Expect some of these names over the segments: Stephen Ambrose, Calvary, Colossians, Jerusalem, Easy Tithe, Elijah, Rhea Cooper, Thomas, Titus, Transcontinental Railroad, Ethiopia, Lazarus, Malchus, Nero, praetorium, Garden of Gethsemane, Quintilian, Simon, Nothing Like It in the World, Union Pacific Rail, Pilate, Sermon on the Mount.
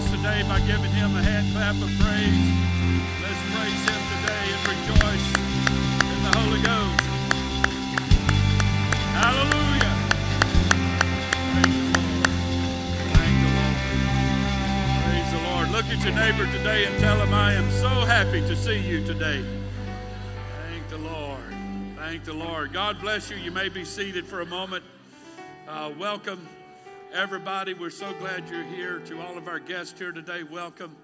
us today by giving him a hand clap of praise. Let's praise him today and rejoice in the Holy Ghost. Hallelujah. Praise the Lord. Thank the Lord. Praise the Lord. Look at your neighbor today and tell him, I am so happy to see you today. Thank the Lord. Thank the Lord. God bless you. You may be seated for a moment. Welcome, everybody. We're so glad you're here. To all of our guests here today, welcome.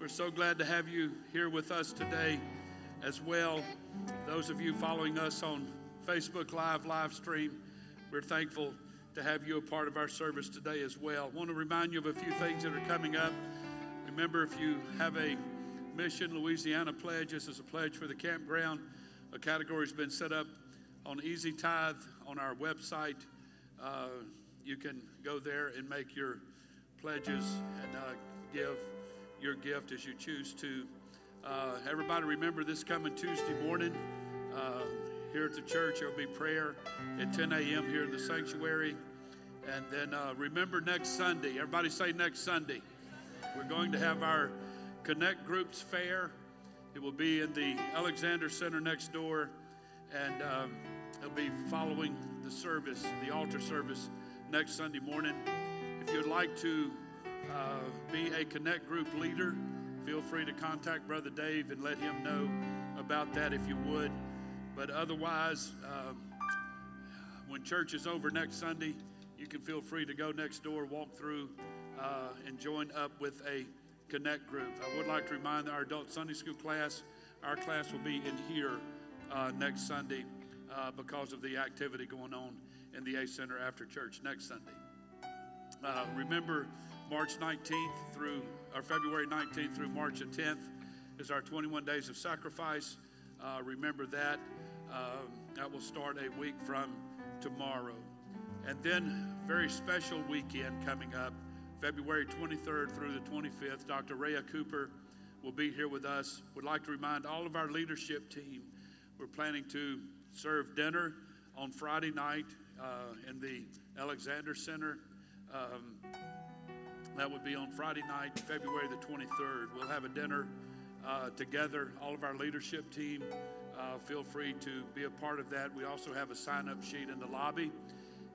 We're so glad to have you here with us today as well. Those of you following us on Facebook live stream, we're thankful to have you a part of our service today as well. I want to remind you of a few things that are coming up. Remember, if you have a Mission Louisiana pledge, this is a pledge for the campground. A category has been set up on Easy Tithe on our website. You can go there and make your pledges and give your gift as you choose to. Everybody remember this coming Tuesday morning here at the church. There will be prayer at 10 a.m. here in the sanctuary. And then remember next Sunday. Everybody say next Sunday. We're going to have our Connect Groups Fair. It will be in the Alexander Center next door. And it'll be following the service, the altar service, next Sunday morning. If you'd like to be a Connect Group leader, feel free to contact Brother Dave and let him know about that if you would. But otherwise, when church is over next Sunday, you can feel free to go next door, walk through, and join up with a Connect Group. I would like to remind our adult Sunday school class, our class will be in here next Sunday because of the activity going on in the A Center after church next Sunday. Remember, February 19th through March the 10th is our 21 days of sacrifice. Remember that. That will start a week from tomorrow. And then, very special weekend coming up, February 23rd through the 25th. Dr. Rhea Cooper will be here with us. Would like to remind all of our leadership team, we're planning to serve dinner on Friday night in the Alexander Center. That would be on Friday night, February the 23rd. We'll have a dinner together, all of our leadership team. Feel free to be a part of that. We also have a sign-up sheet in the lobby.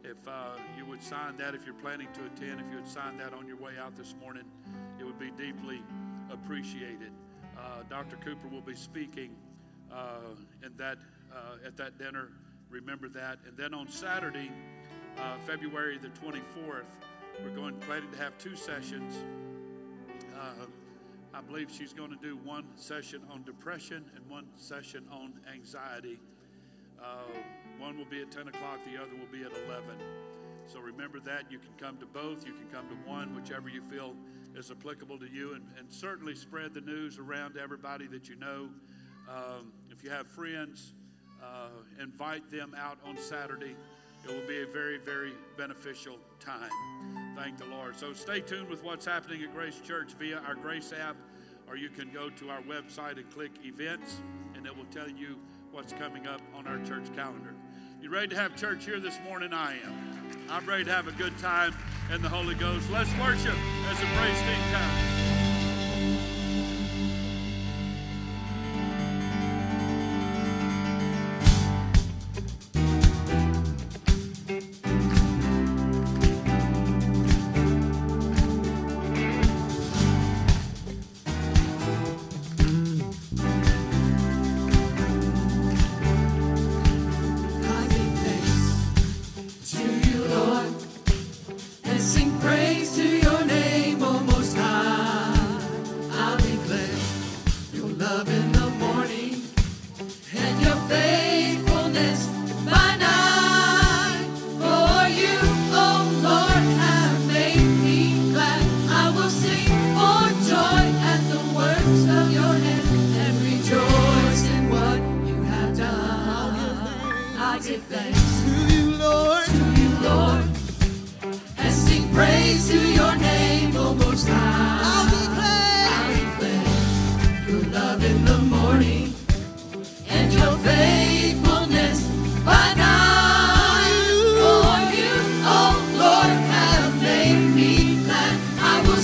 If you would sign that, if you're planning to attend, if you would sign that on your way out this morning, it would be deeply appreciated. Dr. Cooper will be speaking at that dinner. Remember that. And then on Saturday, February the 24th, we're planning to have two sessions. I believe she's going to do one session on depression and one session on anxiety. One will be at 10 o'clock, the other will be at 11. So remember that. You can come to both. You can come to one, whichever you feel is applicable to you. And certainly spread the news around to everybody that you know. If you have friends, invite them out on Saturday. It will be a very, very beneficial time. Thank the Lord. So stay tuned with what's happening at Grace Church via our Grace app, or you can go to our website and click events, and it will tell you what's coming up on our church calendar. You ready to have church here this morning? I am. I'm ready to have a good time in the Holy Ghost. Let's worship as a praise team comes.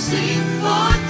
Sing for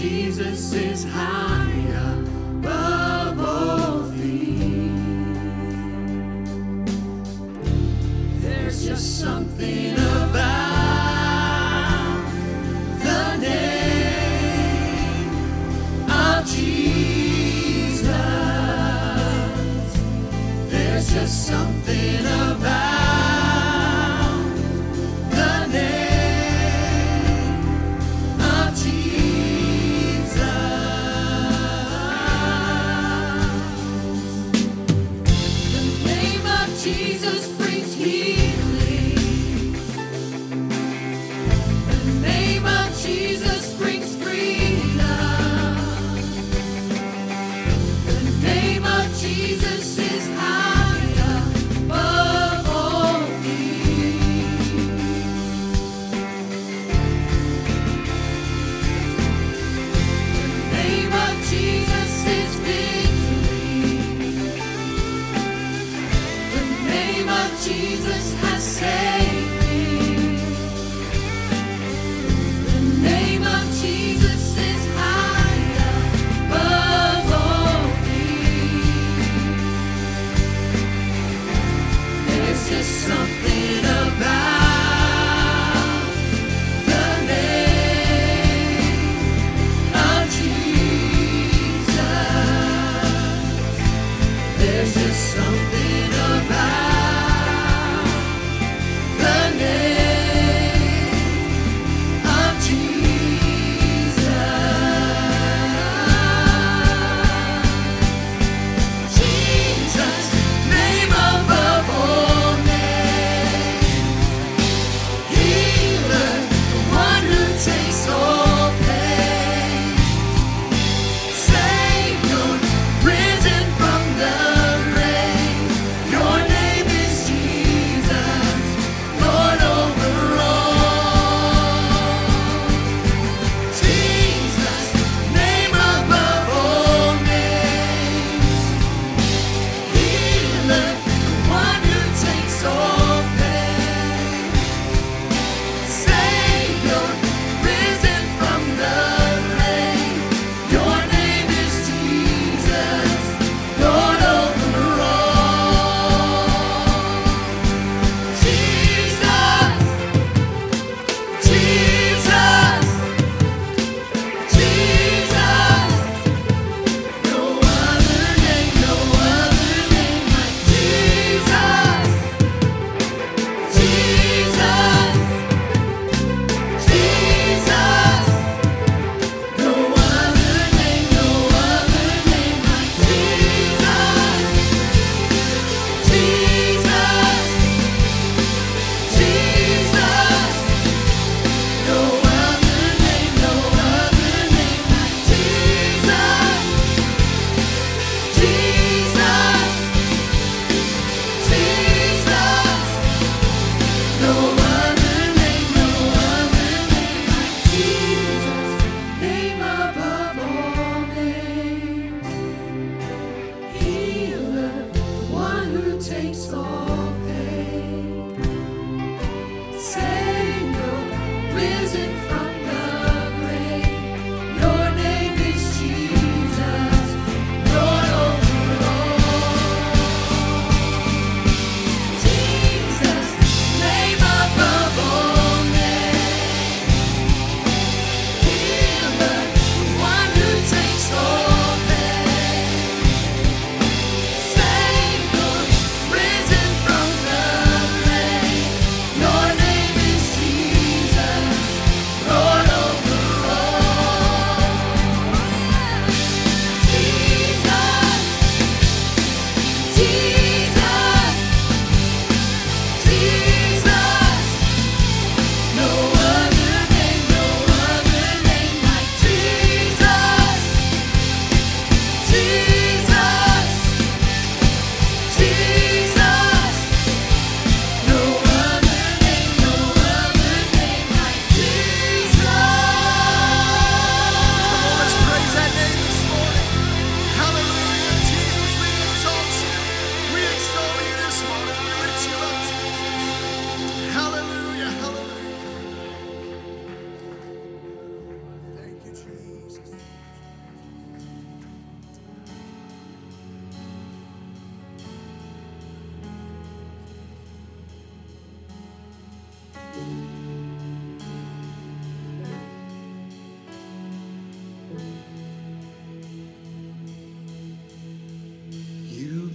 Jesus is high above all things. There's just something about the name of Jesus. There's just something about Jesus is high above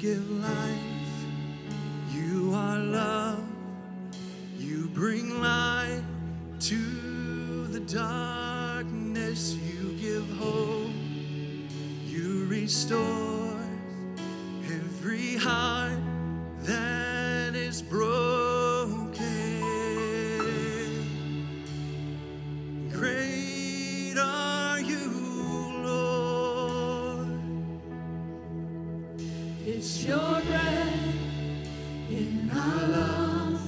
give life. You are love. You bring light to the darkness. You give hope. You restore every heart that is broken. Great are you, Lord. It's your breath in our lungs,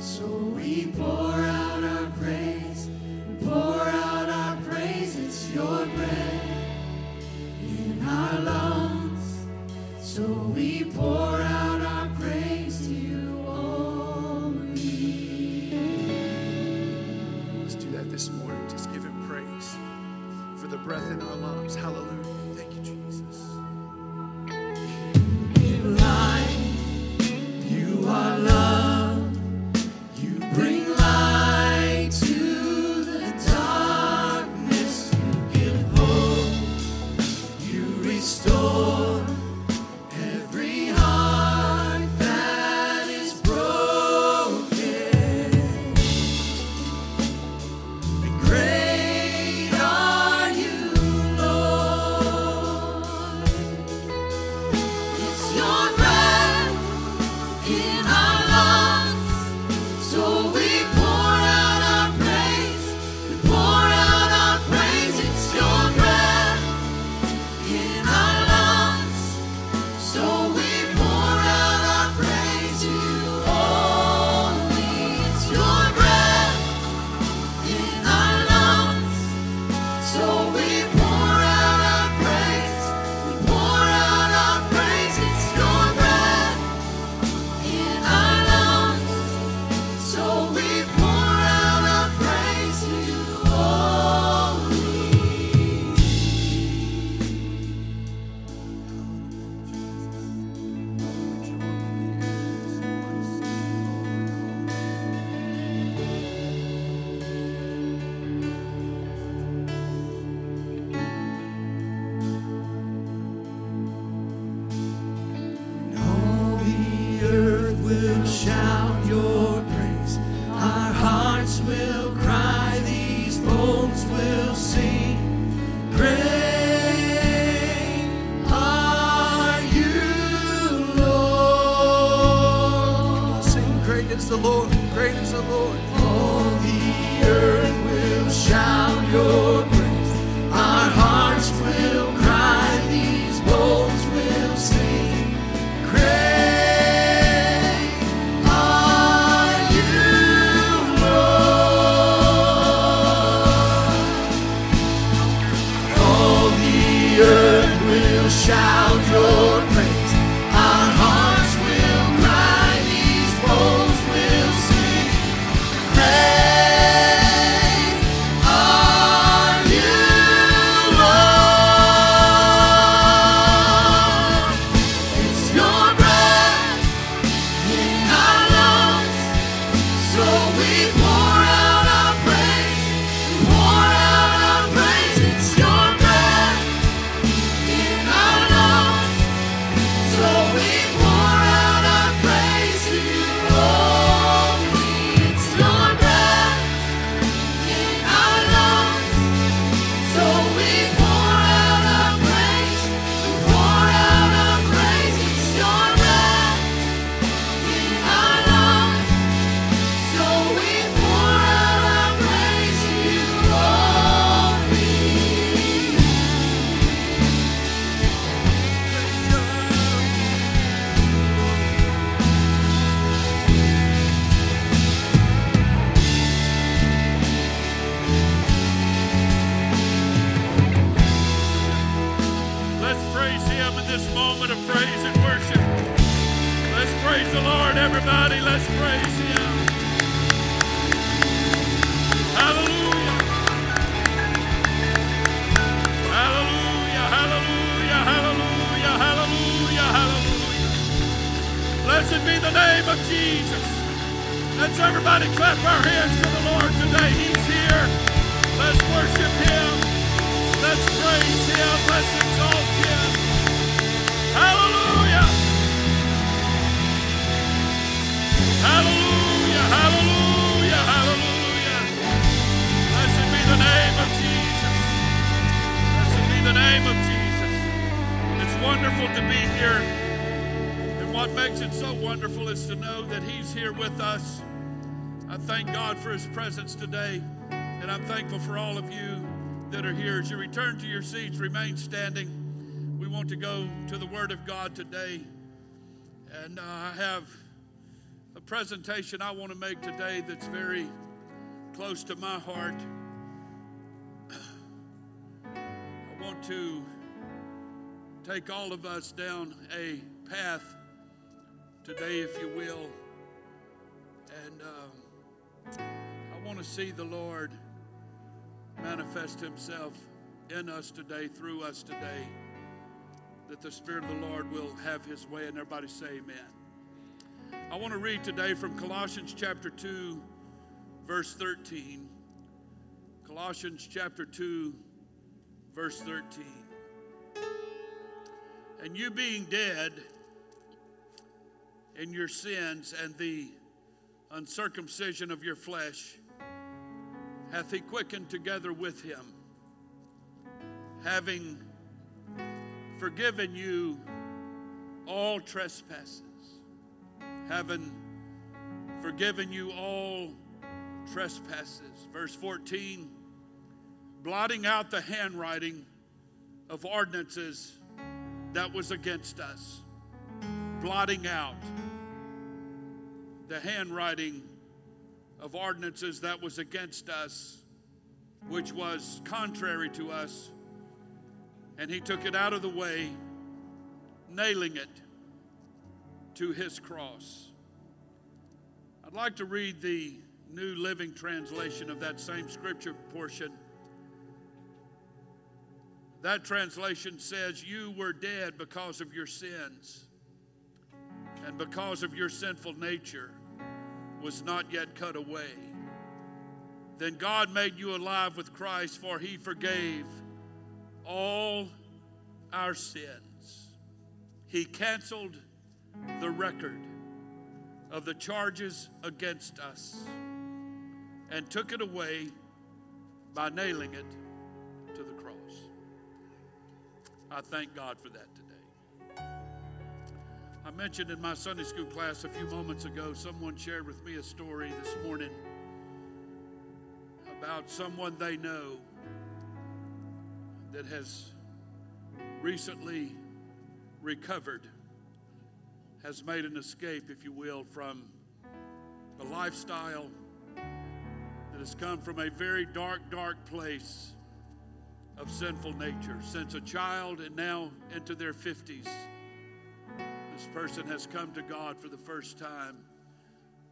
so we pour out our praise, pour out our praise. It's your breath in our lungs, so we pour out our praise to you only. Let's do that this morning. Just give him praise for the breath in our lungs. Hallelujah. Thank you, Jesus. Our love, you bring light to the darkness, you give hope, you restore every heart that is broken. And great are you, Lord. It's your breath in our lungs, so we pour out our praise, we pour out our praise. It's your breath in our lungs, so we pour out our praise to you only. It's your breath in our lungs, so we pour out our praise, we pour out our praise. It's your breath in our lungs, so we pour out our praise to you only. And all the earth will shout your praise. Our hearts will cry. These bones will sing. Great are you, Lord. Sing, great is the Lord. Great is the Lord. All the earth will shout your praise. Our hearts will cry. These bones will sing. Great are you, Lord. All the earth will shout your praise. Our hearts will cry. These bones will sing. Great are you, Lord. It's your breath in our lungs, so we pour out our praise, we pour out our praise. It's your breath in our lungs, so we pour out our praise to you only. It's your breath in our lungs, so we pour out our praise, we pour out our praise. It's your breath in our lungs, so we pour out our praise to you only. Let's praise him in this moment of praise and worship. Let's praise the Lord, everybody. Let's praise him. Hallelujah. Hallelujah. Hallelujah. Hallelujah. Hallelujah. Hallelujah. Blessed be the name of Jesus. Let's everybody clap our hands to the Lord today. He's here. Let's worship him. Let's praise him. Let's exalt him. Hallelujah. name of Jesus. It's wonderful to be here. And what makes it so wonderful is to know that He's here with us. I thank God for His presence today. And I'm thankful for all of you that are here. As you return to your seats, remain standing. We want to go to the Word of God today. And I have a presentation I want to make today that's very close to my heart. I want to take all of us down a path today, if you will. And I want to see the Lord manifest Himself in us today, through us today, that the Spirit of the Lord will have His way. And everybody say amen. I want to read today from Colossians chapter 2, verse 13. Colossians chapter 2, verse 13. And you being dead in your sins and the uncircumcision of your flesh, hath He quickened together with Him, having forgiven you all trespasses. Having forgiven you all trespasses. Verse 14, blotting out the handwriting of ordinances that was against us. Blotting out the handwriting of ordinances that was against us, which was contrary to us, and He took it out of the way, nailing it to His cross. I'd like to read the New Living Translation of that same scripture portion. That translation says, you were dead because of your sins, and because of your sinful nature was not yet cut away. Then God made you alive with Christ, for He forgave all our sins. He canceled the record of the charges against us and took it away by nailing it to the cross. I thank God for that today. I mentioned in my Sunday school class a few moments ago, someone shared with me a story this morning about someone they know that has recently recovered, has made an escape, if you will, from a lifestyle that has come from a very dark, dark place of sinful nature. Since a child and now into their 50s, this person has come to God for the first time,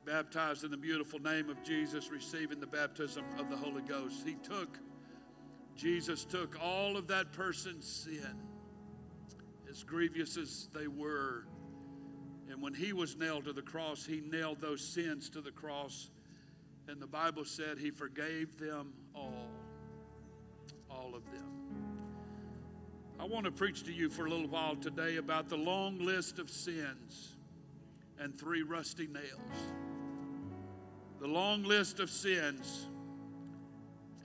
baptized in the beautiful name of Jesus, receiving the baptism of the Holy Ghost. Jesus took all of that person's sin, as grievous as they were. And when He was nailed to the cross, He nailed those sins to the cross. And the Bible said He forgave them all of them. I want to preach to you for a little while today about the long list of sins and three rusty nails. The long list of sins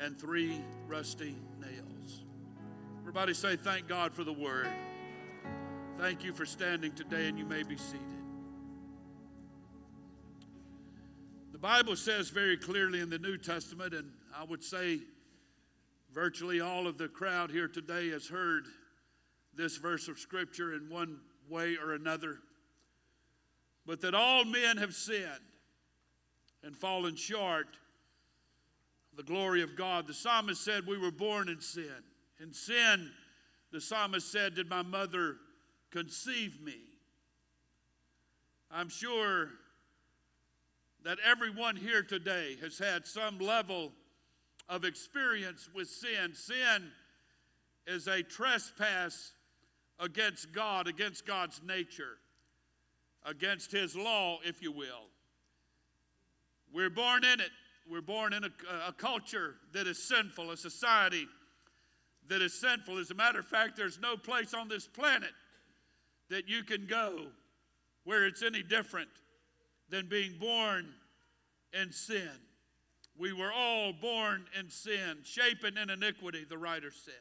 and three rusty nails. Everybody say, thank God for the Word. Thank you for standing today, and you may be seated. The Bible says very clearly in the New Testament, and I would say virtually all of the crowd here today has heard this verse of Scripture in one way or another, but that all men have sinned and fallen short the glory of God. The psalmist said, we were born in sin. In sin, the psalmist said, did my mother conceive me? I'm sure that everyone here today has had some level of experience with sin. Sin is a trespass against God, against God's nature, against His law, if you will. We're born in it. We're born in a culture that is sinful, a society that is sinful. As a matter of fact, there's no place on this planet that you can go where it's any different than being born in sin. We were all born in sin, shapen in iniquity, the writer said.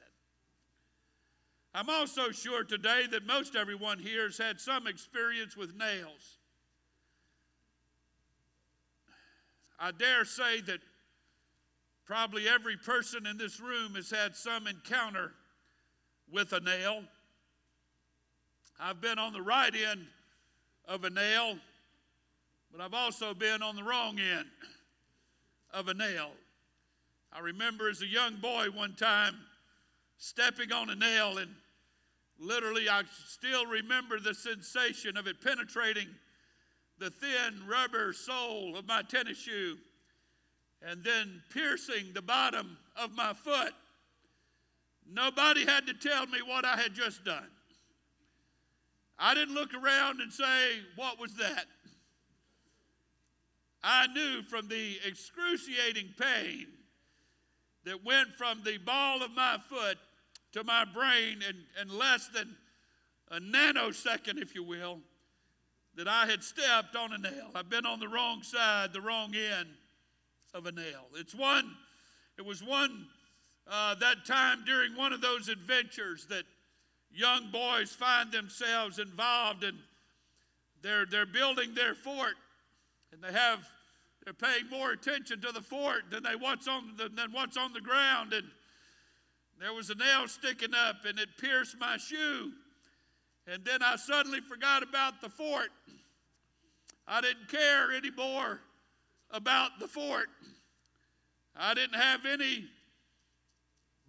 I'm also sure today that most everyone here has had some experience with nails. I dare say that probably every person in this room has had some encounter with a nail. I've been on the right end of a nail, but I've also been on the wrong end of a nail. I remember as a young boy one time stepping on a nail, and literally I still remember the sensation of it penetrating the thin rubber sole of my tennis shoe and then piercing the bottom of my foot. Nobody had to tell me what I had just done. I didn't look around and say, "What was that?" I knew from the excruciating pain that went from the ball of my foot to my brain in less than a nanosecond, if you will, that I had stepped on a nail. I've been on the wrong side, the wrong end of a nail. It was that time during one of those adventures that young boys find themselves involved in. They're building their fort, and they're paying more attention to the fort than what's on the ground. And there was a nail sticking up, and it pierced my shoe. And then I suddenly forgot about the fort. I didn't care anymore about the fort. I didn't have any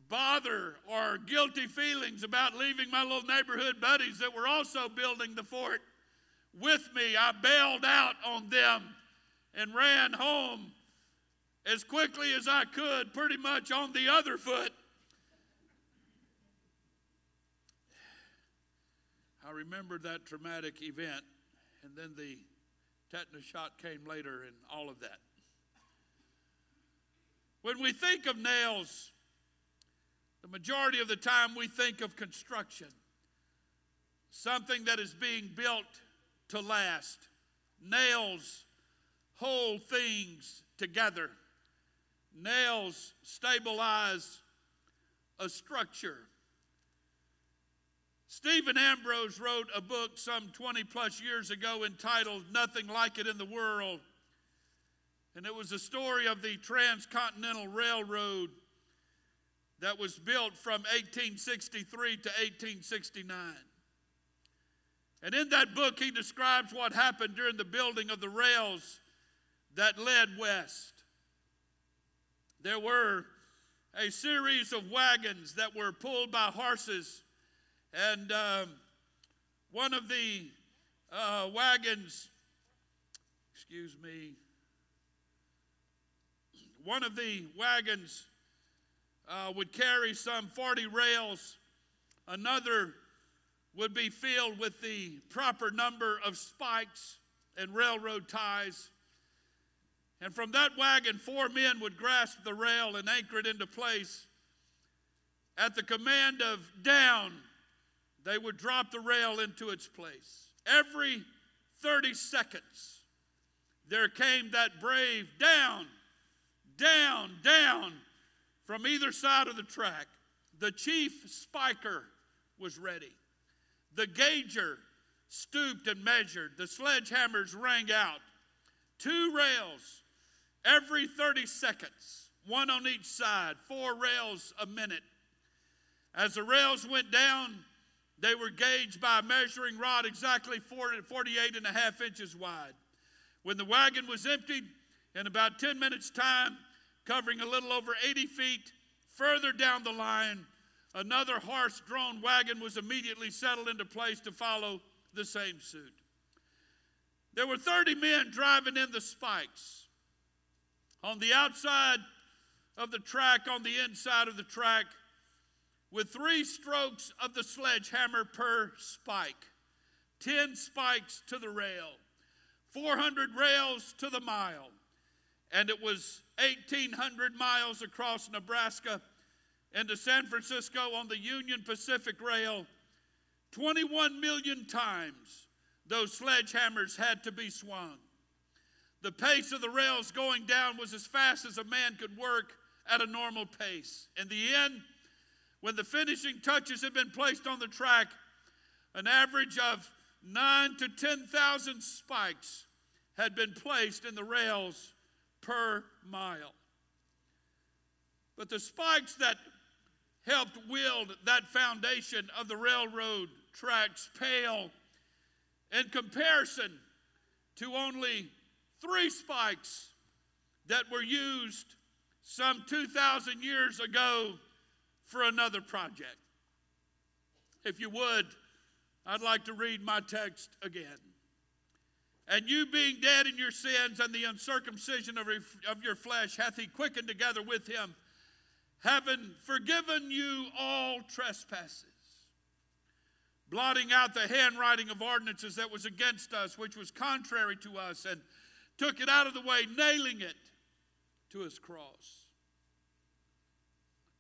bother or guilty feelings about leaving my little neighborhood buddies that were also building the fort with me. I bailed out on them and ran home as quickly as I could, pretty much on the other foot. I remember that traumatic event, and then the tetanus shot came later and all of that. When we think of nails, the majority of the time we think of construction, something that is being built to last. Nails hold things together. Nails stabilize a structure. Stephen Ambrose wrote a book some 20-plus years ago entitled Nothing Like It in the World, and it was a story of the Transcontinental Railroad that was built from 1863 to 1869. And in that book, he describes what happened during the building of the rails that led west. There were a series of wagons that were pulled by horses, and one of the wagons, excuse me, one of the wagons would carry some 40 rails. Another would be filled with the proper number of spikes and railroad ties. And from that wagon, 4 men would grasp the rail and anchor it into place. At the command of down, they would drop the rail into its place. Every 30 seconds, there came that brave down, down, down. From either side of the track, the chief spiker was ready. The gauger stooped and measured. The sledgehammers rang out. 2 rails every 30 seconds, 1 on each side, 4 rails a minute. As the rails went down, they were gauged by a measuring rod exactly 48.5 inches wide. When the wagon was emptied, in about 10 minutes' time, covering a little over 80 feet further down the line, another horse-drawn wagon was immediately settled into place to follow the same suit. There were 30 men driving in the spikes on the outside of the track, on the inside of the track, with 3 strokes of the sledgehammer per spike, 10 spikes to the rail, 400 rails to the mile, and it was 1,800 miles across Nebraska into San Francisco on the Union Pacific Rail. 21 million times those sledgehammers had to be swung. The pace of the rails going down was as fast as a man could work at a normal pace. In the end, When the finishing touches had been placed on the track, an average of 9,000 to 10,000 spikes had been placed in the rails per mile. But the spikes that helped wield that foundation of the railroad tracks pale in comparison to only 3 spikes that were used some 2,000 years ago for another project. If you would, I'd like to read my text again. And you being dead in your sins and the uncircumcision of your flesh hath he quickened together with him, having forgiven you all trespasses, blotting out the handwriting of ordinances that was against us, which was contrary to us, and took it out of the way, nailing it to his cross.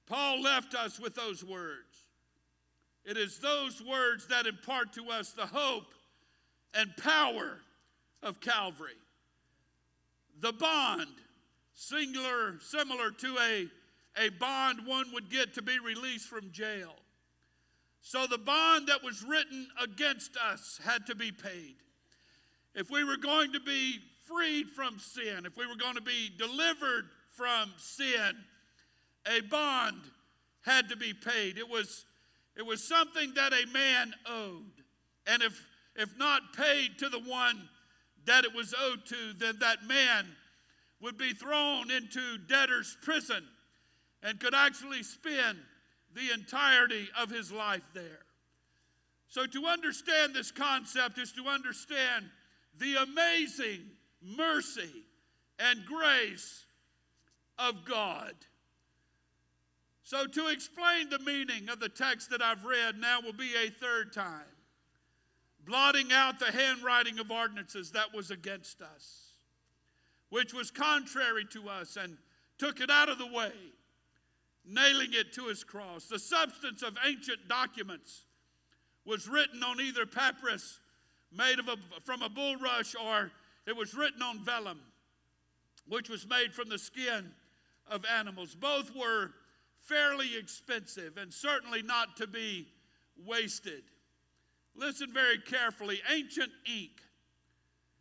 Paul left us with those words. It is those words that impart to us the hope and power of Calvary. The bond, similar to a bond one would get to be released from jail. So the bond that was written against us had to be paid. If we were going to be freed from sin, if we were going to be delivered from sin, a bond had to be paid. It was something that a man owed. And if not paid to the one that it was owed to, then that man would be thrown into debtor's prison and could actually spend the entirety of his life there. So to understand this concept is to understand the amazing mercy and grace of God. So to explain the meaning of the text that I've read now will be a third time. Blotting out the handwriting of ordinances that was against us, which was contrary to us, and took it out of the way, nailing it to his cross. The substance of ancient documents was written on either papyrus made from a bulrush, or it was written on vellum, which was made from the skin of animals. Both were fairly expensive and certainly not to be wasted. Listen very carefully. Ancient ink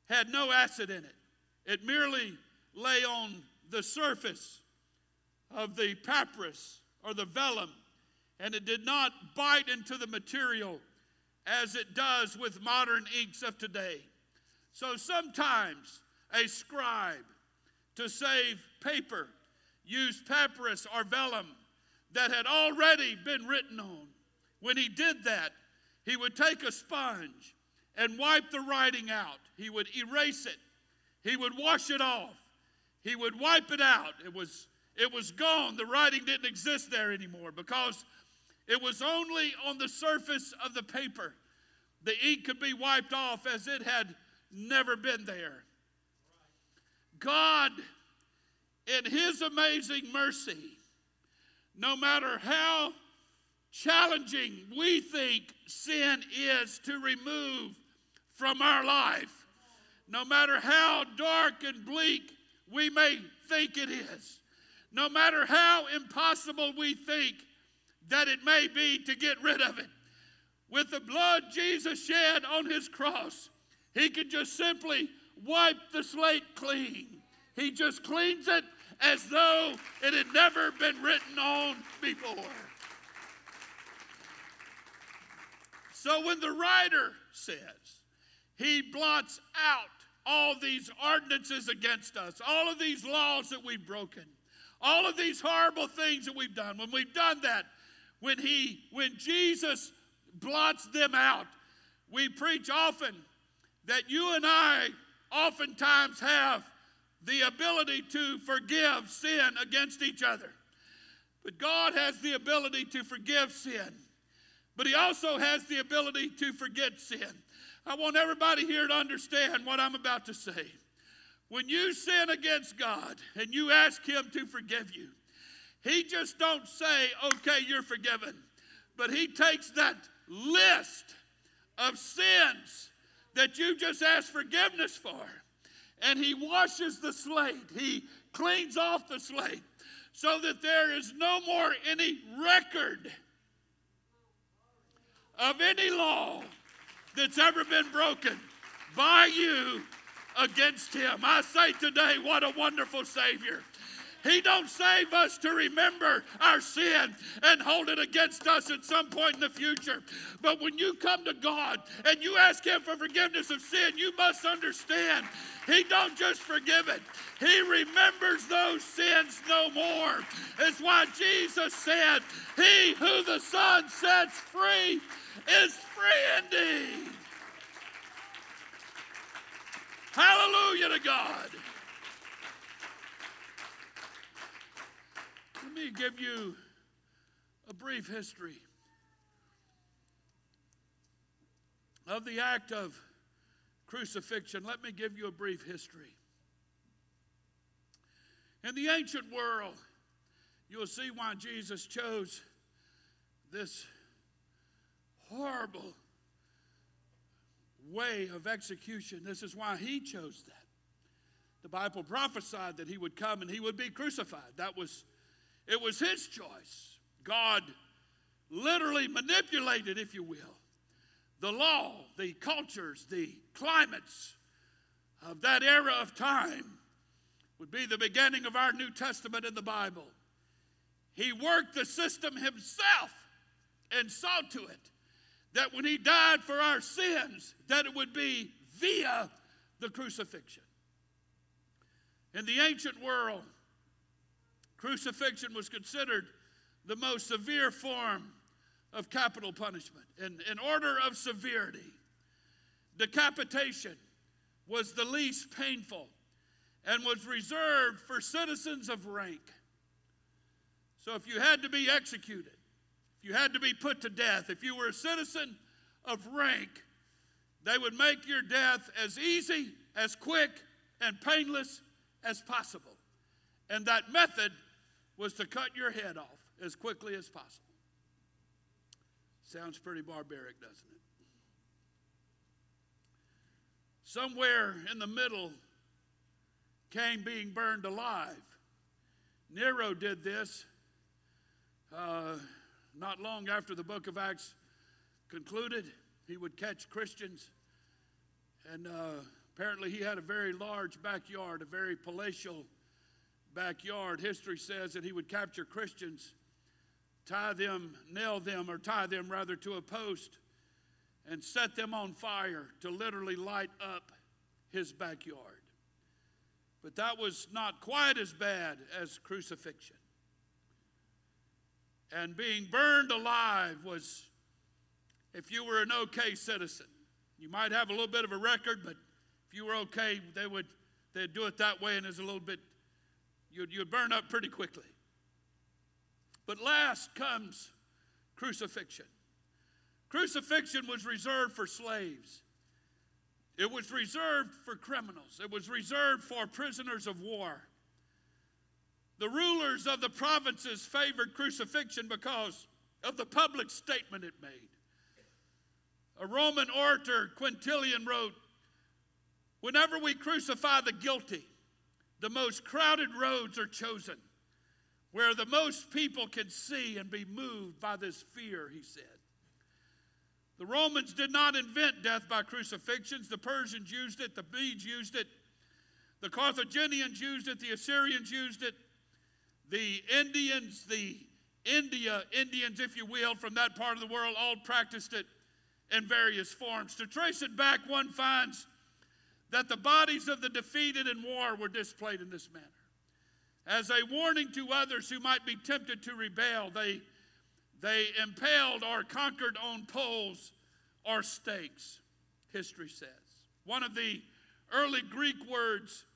had no acid in it. It merely lay on the surface of the papyrus or the vellum, and it did not bite into the material as it does with modern inks of today. So sometimes a scribe, to save paper, used papyrus or vellum that had already been written on. When he did that, he would take a sponge and wipe the writing out. He would erase it. He would wash it off. He would wipe it out. It was gone. The writing didn't exist there anymore because it was only on the surface of the paper. The ink could be wiped off as it had never been there. God, in his amazing mercy, no matter how challenging we think sin is to remove from our life, no matter how dark and bleak we may think it is, no matter how impossible we think that it may be to get rid of it, with the blood Jesus shed on his cross, he could just simply wipe the slate clean. He just cleans it as though it had never been written on before. So when the writer says he blots out all these ordinances against us, all of these laws that we've broken, all of these horrible things that we've done, when we've done that, when Jesus blots them out, we preach often that you and I oftentimes have the ability to forgive sin against each other. But God has the ability to forgive sin, but he also has the ability to forget sin. I want everybody here to understand what I'm about to say. When you sin against God and you ask him to forgive you, he just don't say, okay, you're forgiven. But he takes that list of sins that you just asked forgiveness for, and he washes the slate. He cleans off the slate so that there is no more any record of any law that's ever been broken by you against him. I say today, what a wonderful Savior. He don't save us to remember our sin and hold it against us at some point in the future. But when you come to God and you ask him for forgiveness of sin, you must understand he don't just forgive it. He remembers those sins no more. It's why Jesus said, he who the Son sets free is free indeed. Hallelujah to God. Let me give you a brief history of the act of crucifixion. Let me give you a brief history. In the ancient world, you'll see why Jesus chose this horrible way of execution. This is why he chose that. The Bible prophesied that he would come and he would be crucified. It was his choice. God literally manipulated, if you will, the law, the cultures, the climates of that era of time would be the beginning of our New Testament in the Bible. He worked the system himself and saw to it that when he died for our sins, that it would be via the crucifixion. In the ancient world, crucifixion was considered the most severe form of capital punishment. In order of severity, decapitation was the least painful and was reserved for citizens of rank. So if you had to be executed, if you had to be put to death, if you were a citizen of rank, they would make your death as easy, as quick, and painless as possible. And that method was to cut your head off as quickly as possible. Sounds pretty barbaric, doesn't it? Somewhere in the middle came being burned alive. Nero did this not long after the book of Acts concluded. He would catch Christians, and apparently he had a very large backyard, a very palatial backyard. History says that he would capture Christians, tie them rather to a post and set them on fire to literally light up his backyard. But that was not quite as bad as crucifixion. And being burned alive was, if you were an okay citizen, you might have a little bit of a record, but if you were okay, they'd do it that way, and it's a little bit, you'd burn up pretty quickly. But last comes crucifixion. Crucifixion was reserved for slaves. It was reserved for criminals. It was reserved for prisoners of war. The rulers of the provinces favored crucifixion because of the public statement it made. A Roman orator, Quintilian, wrote, "Whenever we crucify the guilty, the most crowded roads are chosen, where the most people can see and be moved by this fear," he said. The Romans did not invent death by crucifixions. The Persians used it. The Medes used it. The Carthaginians used it. The Assyrians used it. The Indians, if you will, from that part of the world, all practiced it in various forms. To trace it back, one finds that the bodies of the defeated in war were displayed in this manner. As a warning to others who might be tempted to rebel, they impaled or conquered on poles or stakes, history says. One of the early Greek words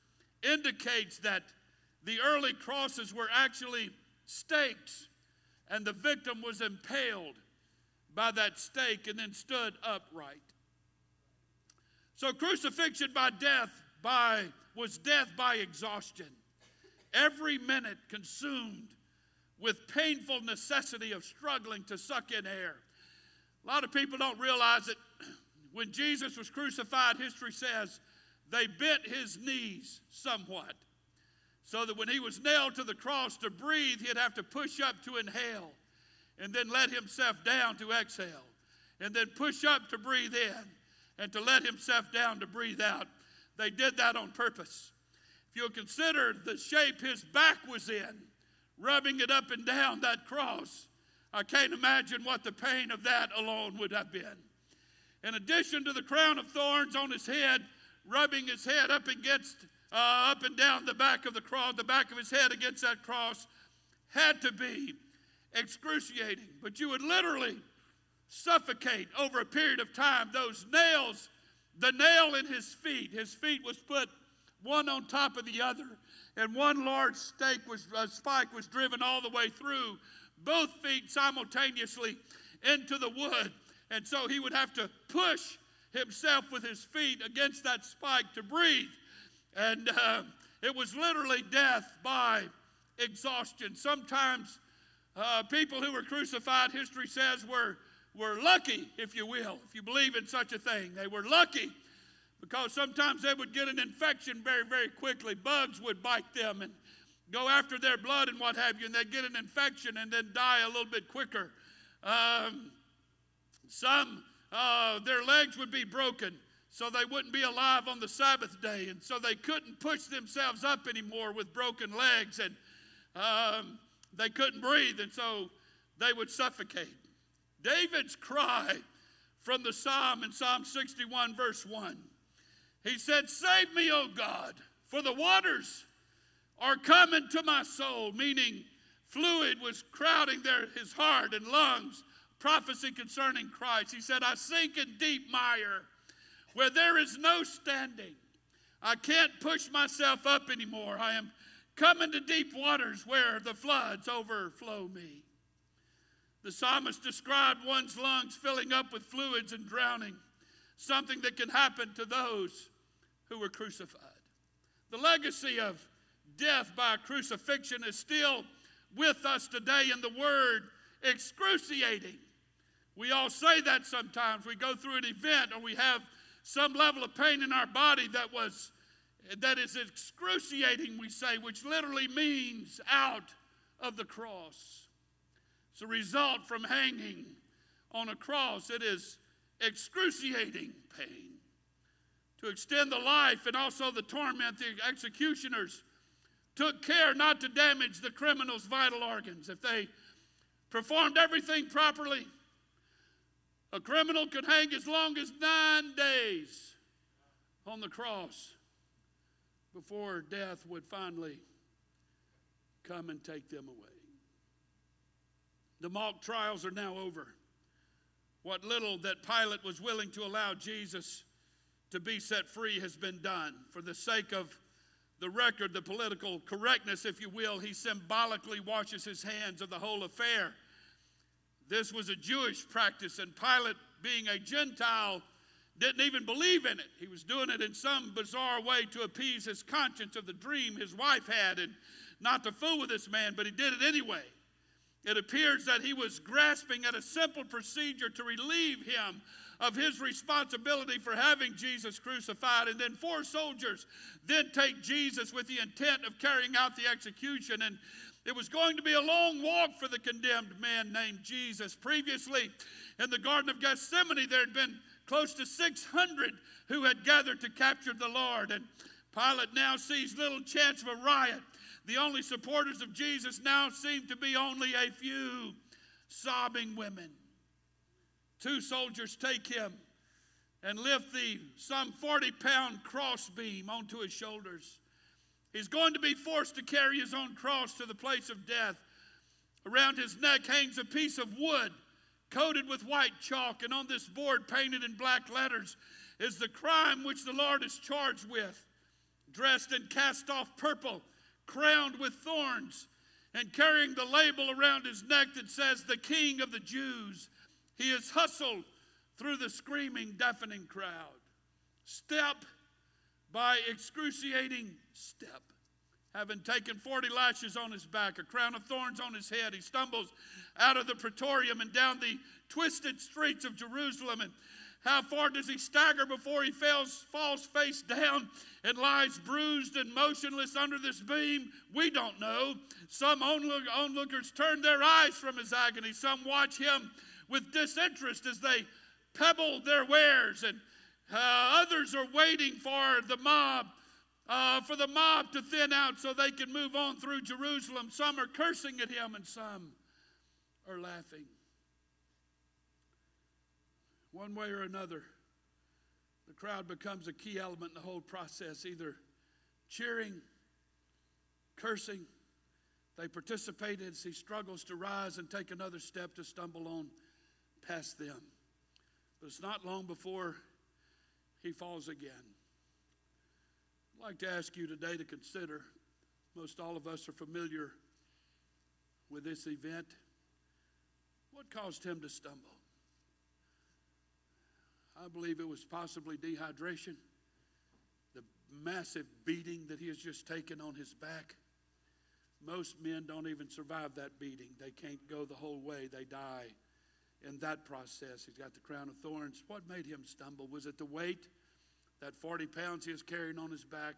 indicates that the early crosses were actually stakes, and the victim was impaled by that stake and then stood upright. So crucifixion was death by exhaustion. Every minute consumed with painful necessity of struggling to suck in air. A lot of people don't realize it. When Jesus was crucified, history says, they bent his knees somewhat, so that when he was nailed to the cross to breathe, he'd have to push up to inhale and then let himself down to exhale. and then push up to breathe in and to let himself down to breathe out. They did that on purpose. If you'll consider the shape his back was in, rubbing it up and down that cross, I can't imagine what the pain of that alone would have been. In addition to the crown of thorns on his head, rubbing his head up against, up and down the back of the cross, the back of his head against that cross had to be excruciating. But you would literally suffocate over a period of time. Those nails, the nail in his feet was put one on top of the other, and one large spike was driven all the way through both feet simultaneously into the wood. And so he would have to push himself with his feet against that spike to breathe. And it was literally death by exhaustion. Sometimes people who were crucified, history says, were lucky, if you will, if you believe in such a thing. They were lucky because sometimes they would get an infection very, very quickly. Bugs would bite them and go after their blood and what have you, and they'd get an infection and then die a little bit quicker. Some their legs would be broken, so they wouldn't be alive on the Sabbath day, and so they couldn't push themselves up anymore with broken legs, and they couldn't breathe, and so they would suffocate. David's cry from the psalm in Psalm 61, verse 1, he said, "Save me, O God, for the waters are coming to my soul," meaning fluid was crowding his heart and lungs. Prophecy concerning Christ. He said, "I sink in deep mire where there is no standing. I can't push myself up anymore. I am coming to deep waters where the floods overflow me." The psalmist described one's lungs filling up with fluids and drowning, something that can happen to those who were crucified. The legacy of death by crucifixion is still with us today in the word excruciating. We all say that sometimes. We go through an event or we have some level of pain in our body that is excruciating, we say, which literally means out of the cross. It's a result from hanging on a cross. It is excruciating pain. To extend the life and also the torment, the executioners took care not to damage the criminal's vital organs. If they performed everything properly, a criminal could hang as long as 9 days on the cross before death would finally come and take them away. The mock trials are now over. What little that Pilate was willing to allow Jesus to be set free has been done. For the sake of the record, the political correctness, if you will, he symbolically washes his hands of the whole affair. This was a Jewish practice, and Pilate, being a Gentile, didn't even believe in it. He was doing it in some bizarre way to appease his conscience of the dream his wife had, and not to fool with this man, but he did it anyway. It appears that he was grasping at a simple procedure to relieve him of his responsibility for having Jesus crucified, and then 4 soldiers then take Jesus with the intent of carrying out the execution. And it was going to be a long walk for the condemned man named Jesus. Previously, in the Garden of Gethsemane, there had been close to 600 who had gathered to capture the Lord. And Pilate now sees little chance of a riot. The only supporters of Jesus now seem to be only a few sobbing women. 2 soldiers take him and lift the some 40-pound crossbeam onto his shoulders. He's going to be forced to carry his own cross to the place of death. Around his neck hangs a piece of wood coated with white chalk, and on this board painted in black letters is the crime which the Lord is charged with. Dressed in cast-off purple, crowned with thorns, and carrying the label around his neck that says, "The King of the Jews," he is hustled through the screaming, deafening crowd. Step by excruciating step. Having taken 40 lashes on his back, a crown of thorns on his head, he stumbles out of the praetorium and down the twisted streets of Jerusalem. And how far does he stagger before he falls face down and lies bruised and motionless under this beam? We don't know. Some onlookers turn their eyes from his agony. Some watch him with disinterest as they pebbled their wares, and others are waiting for the mob to thin out so they can move on through Jerusalem. Some are cursing at him, and some are laughing. One way or another, the crowd becomes a key element in the whole process, either cheering, cursing. They participate as he struggles to rise and take another step to stumble on past them. But it's not long before he falls again. I'd like to ask you today to consider, most all of us are familiar with this event, what caused him to stumble? I believe it was possibly dehydration, the massive beating that he has just taken on his back. Most men don't even survive that beating. They can't go the whole way. They die in that process. He's got the crown of thorns. What made him stumble? Was it the weight, that 40 pounds he is carrying on his back?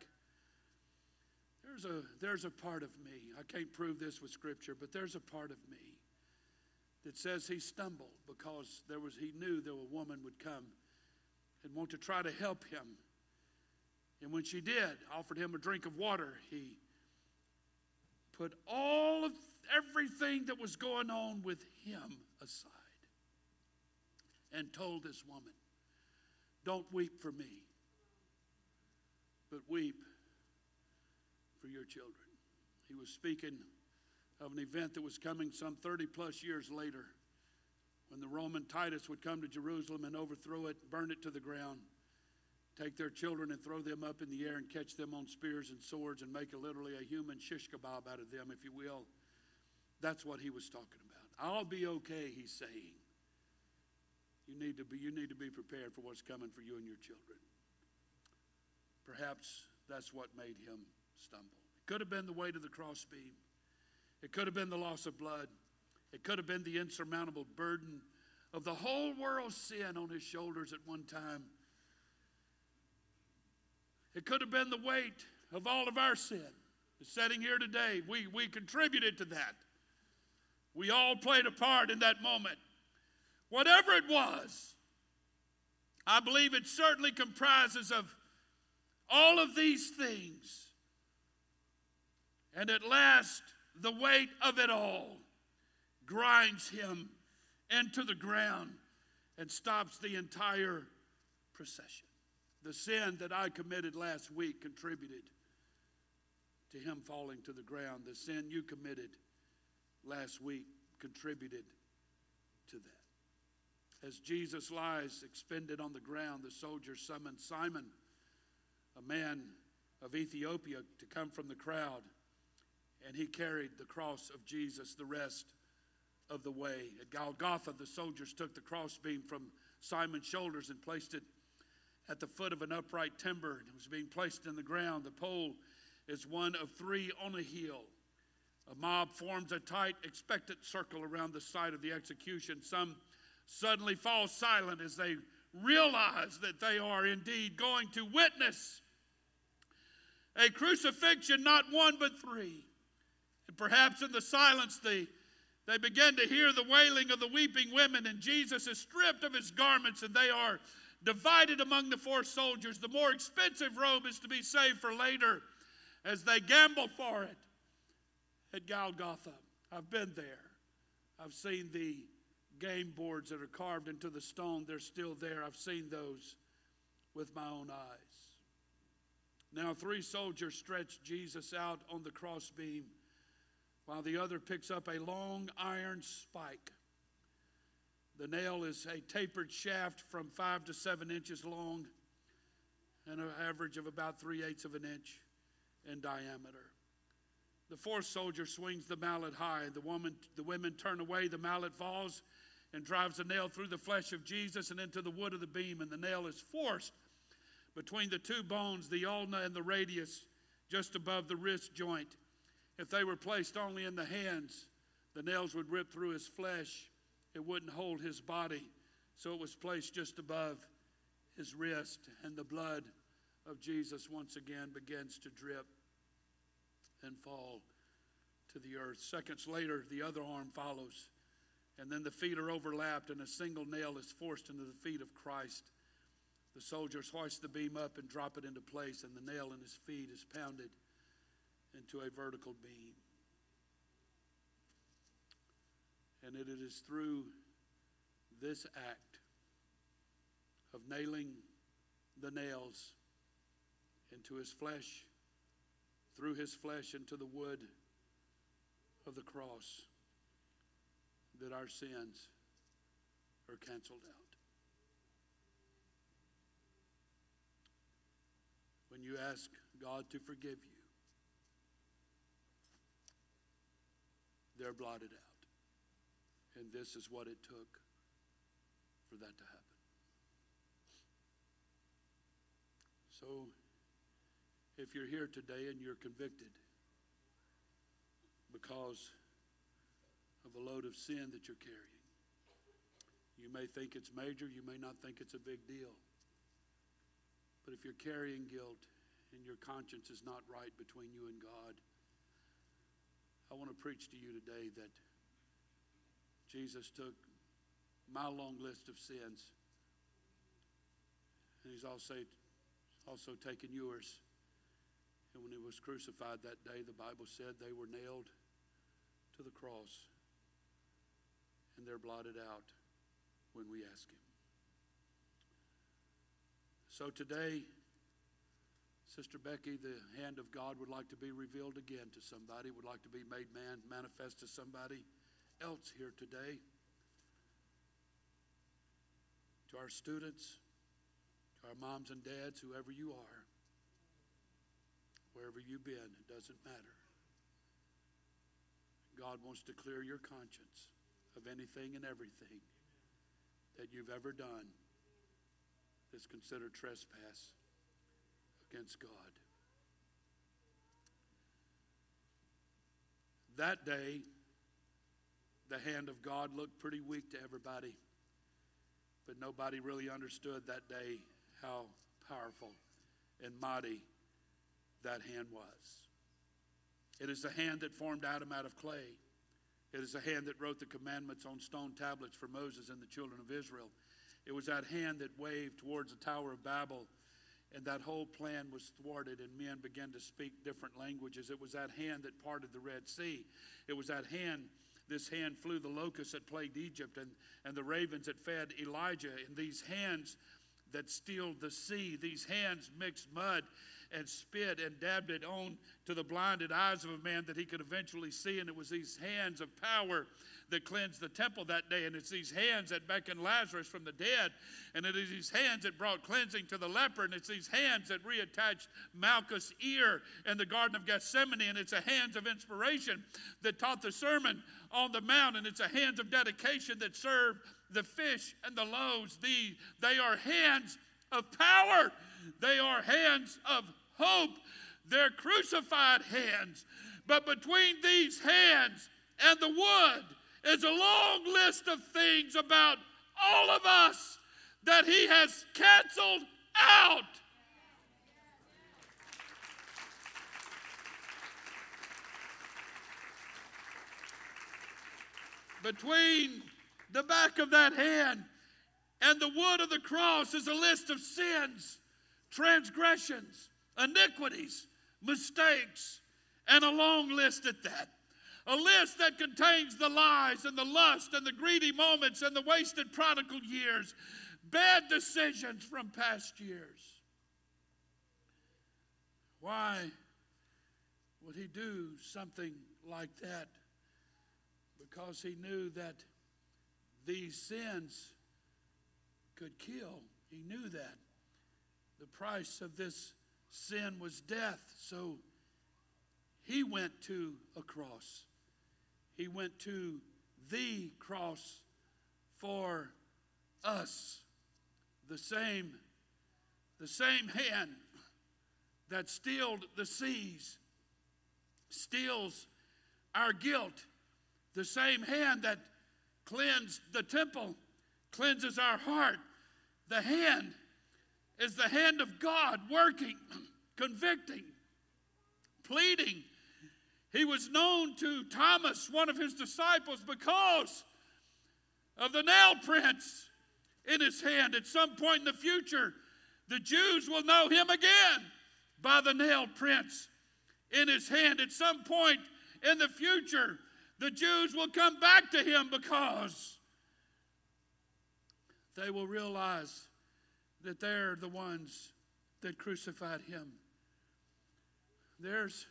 There's a part of me, I can't prove this with Scripture, but there's a part of me that says he stumbled because he knew that a woman would come and want to try to help him. And when she did, offered him a drink of water, he put everything that was going on with him aside and told this woman, "Don't weep for me, but weep for your children." He was speaking of an event that was coming some 30 plus years later, when the Roman Titus would come to Jerusalem and overthrow it, burn it to the ground, take their children and throw them up in the air and catch them on spears and swords and make literally a human shish kebab out of them, if you will. That's what he was talking about. I'll be okay, he's saying. You need to be prepared for what's coming for you and your children. Perhaps that's what made him stumble. It could have been the weight of the crossbeam. It could have been the loss of blood. It could have been the insurmountable burden of the whole world's sin on his shoulders at one time. It could have been the weight of all of our sin. It's sitting here today. We contributed to that. We all played a part in that moment. Whatever it was, I believe it certainly comprises of all of these things. And at last, the weight of it all grinds him into the ground and stops the entire procession. The sin that I committed last week contributed to him falling to the ground. The sin you committed last week contributed to that. As Jesus lies expended on the ground, the soldiers summoned Simon, a man of Ethiopia, to come from the crowd. And he carried the cross of Jesus the rest of the way. At Golgotha, the soldiers took the crossbeam from Simon's shoulders and placed it at the foot of an upright timber. It was being placed in the ground. The pole is one of three on a hill. A mob forms a tight, expectant circle around the site of the execution. Some suddenly fall silent as they realize that they are indeed going to witness a crucifixion, not one but three. And perhaps in the silence, they begin to hear the wailing of the weeping women, and Jesus is stripped of his garments, and they are divided among the four soldiers. The more expensive robe is to be saved for later as they gamble for it at Golgotha. I've been there. I've seen the game boards that are carved into the stone. They're still there. I've seen those with my own eyes. Now three soldiers stretch Jesus out on the crossbeam, while the other picks up a long iron spike. The nail is a tapered shaft from 5 to 7 inches long and an average of about 3/8 of an inch in diameter. The fourth soldier swings the mallet high. The women turn away. The mallet falls and drives the nail through the flesh of Jesus and into the wood of the beam, and the nail is forced between the two bones, the ulna and the radius, just above the wrist joint. If they were placed only in the hands, the nails would rip through his flesh. It wouldn't hold his body, so it was placed just above his wrist, and the blood of Jesus once again begins to drip and fall to the earth. Seconds later, the other arm follows, and then the feet are overlapped and a single nail is forced into the feet of Christ. The soldiers hoist the beam up and drop it into place, and the nail in his feet is pounded into a vertical beam. And it is through this act of nailing the nails into his flesh, through his flesh into the wood of the cross, that our sins are canceled out. When you ask God to forgive you, they're blotted out. And this is what it took for that to happen. So, if you're here today and you're convicted because of a load of sin that you're carrying, you may think it's major, you may not think it's a big deal. But if you're carrying guilt and your conscience is not right between you and God, I want to preach to you today that Jesus took my long list of sins, and he's also taken yours. And when he was crucified that day, the Bible said they were nailed to the cross, and they're blotted out when we ask him. So today, Sister Becky, the hand of God would like to be revealed again to somebody, would like to be made man, manifest to somebody else here today. To our students, to our moms and dads, whoever you are, wherever you've been, it doesn't matter. God wants to clear your conscience of anything and everything that you've ever done that's considered trespass against God. That day, the hand of God looked pretty weak to everybody, but nobody really understood that day how powerful and mighty that hand was. It is the hand that formed Adam out of clay. It is the hand that wrote the commandments on stone tablets for Moses and the children of Israel. It was that hand that waved towards the Tower of Babel, and that whole plan was thwarted, and men began to speak different languages. It was that hand that parted the Red Sea. It was that hand. This hand flew the locusts that plagued Egypt, and the ravens that fed Elijah. And these hands that steeled the sea, these hands mixed mud and spit and dabbed it on to the blinded eyes of a man that he could eventually see. And it was these hands of power that cleansed the temple that day. And it's these hands that beckoned Lazarus from the dead. And it is these hands that brought cleansing to the leper. And it's these hands that reattached Malchus' ear in the Garden of Gethsemane. And it's the hands of inspiration that taught the Sermon on the Mount. And it's the hands of dedication that served the fish and the loaves. They are hands of power. They are hands of hope. They're crucified hands. But between these hands and the wood is a long list of things about all of us that he has canceled out. Between the back of that hand and the wood of the cross is a list of sins, transgressions, iniquities, mistakes, and a long list at that. A list that contains the lies and the lust and the greedy moments and the wasted prodigal years, bad decisions from past years. Why would he do something like that? Because he knew that these sins could kill. He knew that. The price of this sin was death. So he went to a cross. He went to the cross for us. The same hand that steeled the seas steals our guilt. The same hand that cleansed the temple cleanses our heart. The hand is the hand of God working, convicting, pleading. He was known to Thomas, one of his disciples, because of the nail prints in his hand. At some point in the future, the Jews will know him again by the nail prints in his hand. At some point in the future, the Jews will come back to him because they will realize that they're the ones that crucified him. There's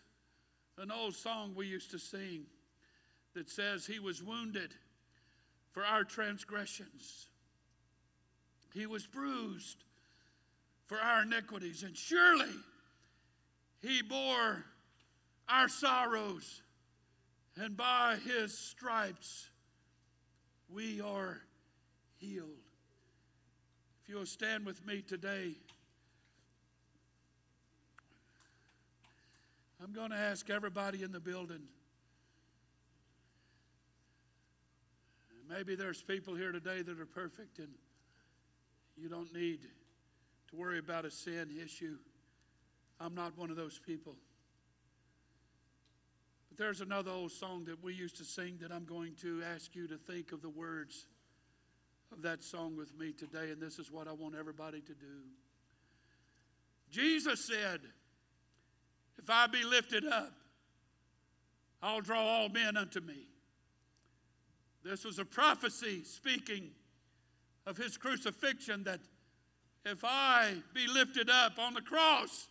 an old song we used to sing that says, he was wounded for our transgressions. He was bruised for our iniquities. And surely he bore our sorrows, and by his stripes we are healed. If you'll stand with me today, I'm going to ask everybody in the building. Maybe there's people here today that are perfect and you don't need to worry about a sin issue. I'm not one of those people. But there's another old song that we used to sing that I'm going to ask you to think of the words of that song with me today, and this is what I want everybody to do. Jesus said, if I be lifted up, I'll draw all men unto me. This was a prophecy speaking of his crucifixion, that if I be lifted up on the cross,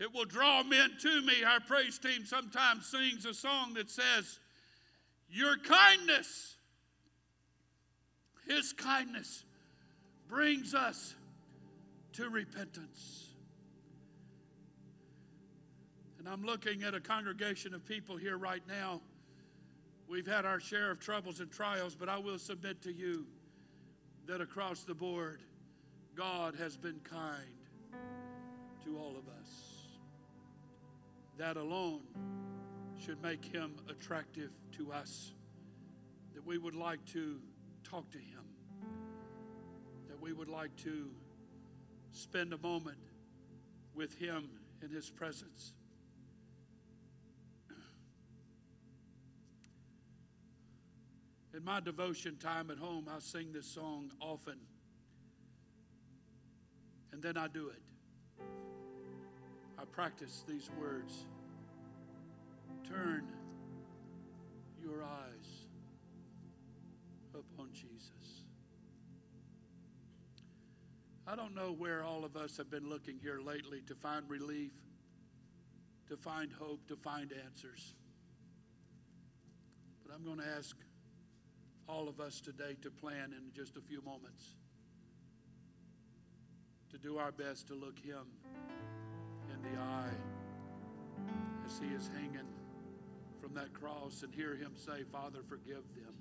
it will draw men to me. Our praise team sometimes sings a song that says, your kindness, his kindness, brings us to repentance. And I'm looking at a congregation of people here right now. We've had our share of troubles and trials, but I will submit to you that across the board, God has been kind to all of us. That alone should make him attractive to us, that we would like to talk to him, that we would like to spend a moment with him in his presence. In my devotion time at home, I sing this song often, and then I do it. I practice these words. Turn your eyes upon Jesus. I don't know where all of us have been looking here lately to find relief, to find hope, to find answers. But I'm going to ask all of us today to plan in just a few moments to do our best to look him in the eye as he is hanging from that cross and hear him say, Father, forgive them,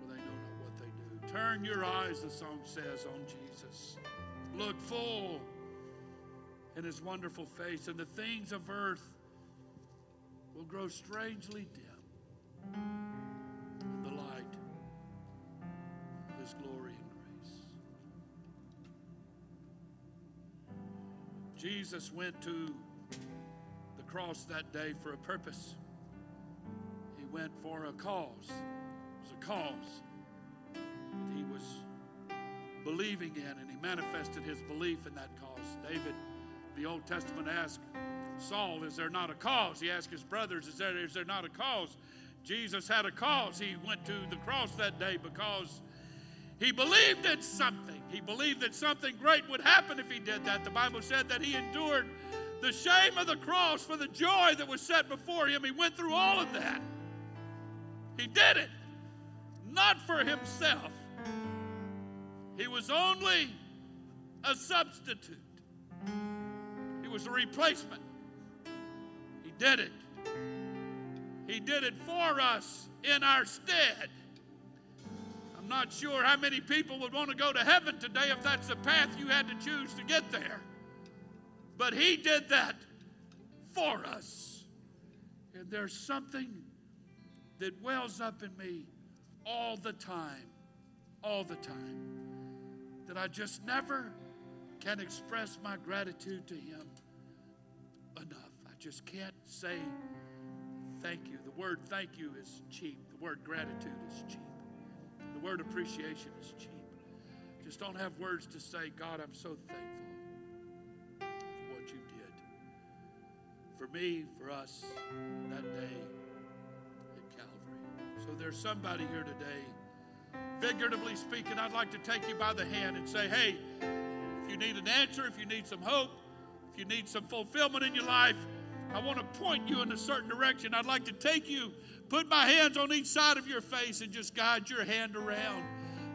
for they don't know what they do. Turn your eyes, the song says, on Jesus. Look full in his wonderful face, and the things of earth will grow strangely dim. Glory and grace. Jesus went to the cross that day for a purpose. He went for a cause. It was a cause that he was believing in, and he manifested his belief in that cause. David, the Old Testament, asked Saul, is there not a cause? He asked his brothers, is there not a cause? Jesus had a cause. He went to the cross that day because he believed in something. He believed that something great would happen if he did that. The Bible said that he endured the shame of the cross for the joy that was set before him. He went through all of that. He did it, not for himself. He was only a substitute. He was a replacement. He did it. He did it for us in our stead. I'm not sure how many people would want to go to heaven today if that's the path you had to choose to get there. But he did that for us. And there's something that wells up in me all the time, that I just never can express my gratitude to him enough. I just can't say thank you. The word thank you is cheap. The word gratitude is cheap. The word appreciation is cheap. Just don't have words to say, God, I'm so thankful for what you did. For me, for us, that day at Calvary. So there's somebody here today, figuratively speaking, I'd like to take you by the hand and say, hey, if you need an answer, if you need some hope, if you need some fulfillment in your life, I want to point you in a certain direction. I'd like to take you, put my hands on each side of your face and just guide your hand around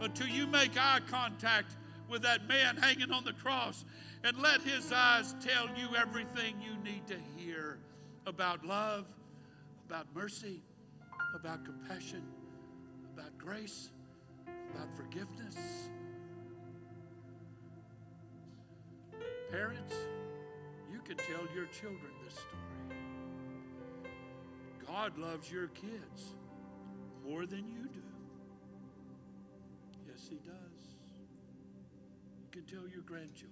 until you make eye contact with that man hanging on the cross and let his eyes tell you everything you need to hear about love, about mercy, about compassion, about grace, about forgiveness. Parents, you can tell your children this story. God loves your kids more than you do. Yes, he does. You can tell your grandchildren.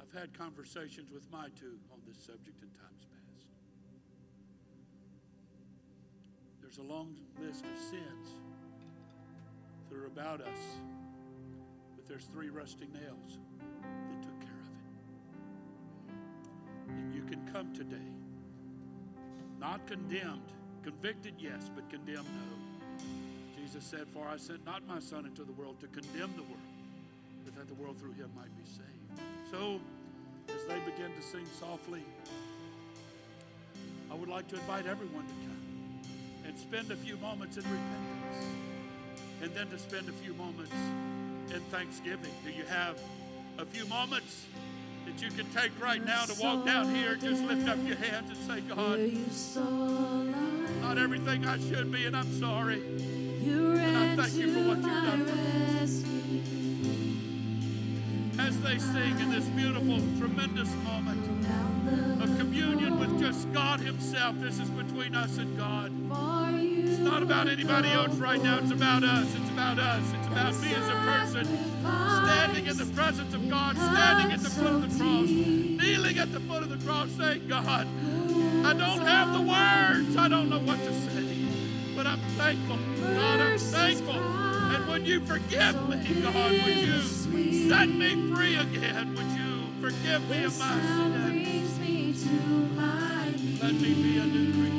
I've had conversations with my two on this subject in times past. There's a long list of sins that are about us, but there's 3 rusty nails that took care of it. And you can come today, not condemned, convicted, yes, but condemned, no. Jesus said, for I sent not my son into the world to condemn the world, but that the world through him might be saved. So, as they begin to sing softly, I would like to invite everyone to come and spend a few moments in repentance. And then to spend a few moments in thanksgiving. Do you have a few moments that you can take right now to walk down here and just lift up your hands and say, God, not everything I should be, and I'm sorry. And I thank you for what you've done for me. As they sing in this beautiful, tremendous moment of communion with just God himself, this is between us and God. It's not about anybody else right now. It's about us. It's about us. It's about me as a person standing in the presence of God, standing at the foot of the cross, kneeling at the foot of the cross, saying, God, I don't have the words. I don't know what to say, but I'm thankful. God, I'm thankful. And when you forgive me, God, would you set me free again? Would you forgive me of my sin? Let me be a new creature.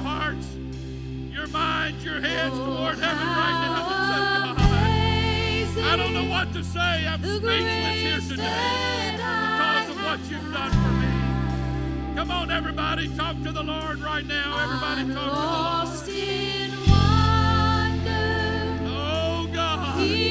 Hearts, your minds, your hands toward heaven right now and say, God, I don't know what to say. I'm speechless here today because of what you've done for me. Come on, everybody, talk to the Lord right now. Everybody, talk to the Lord. Oh, God.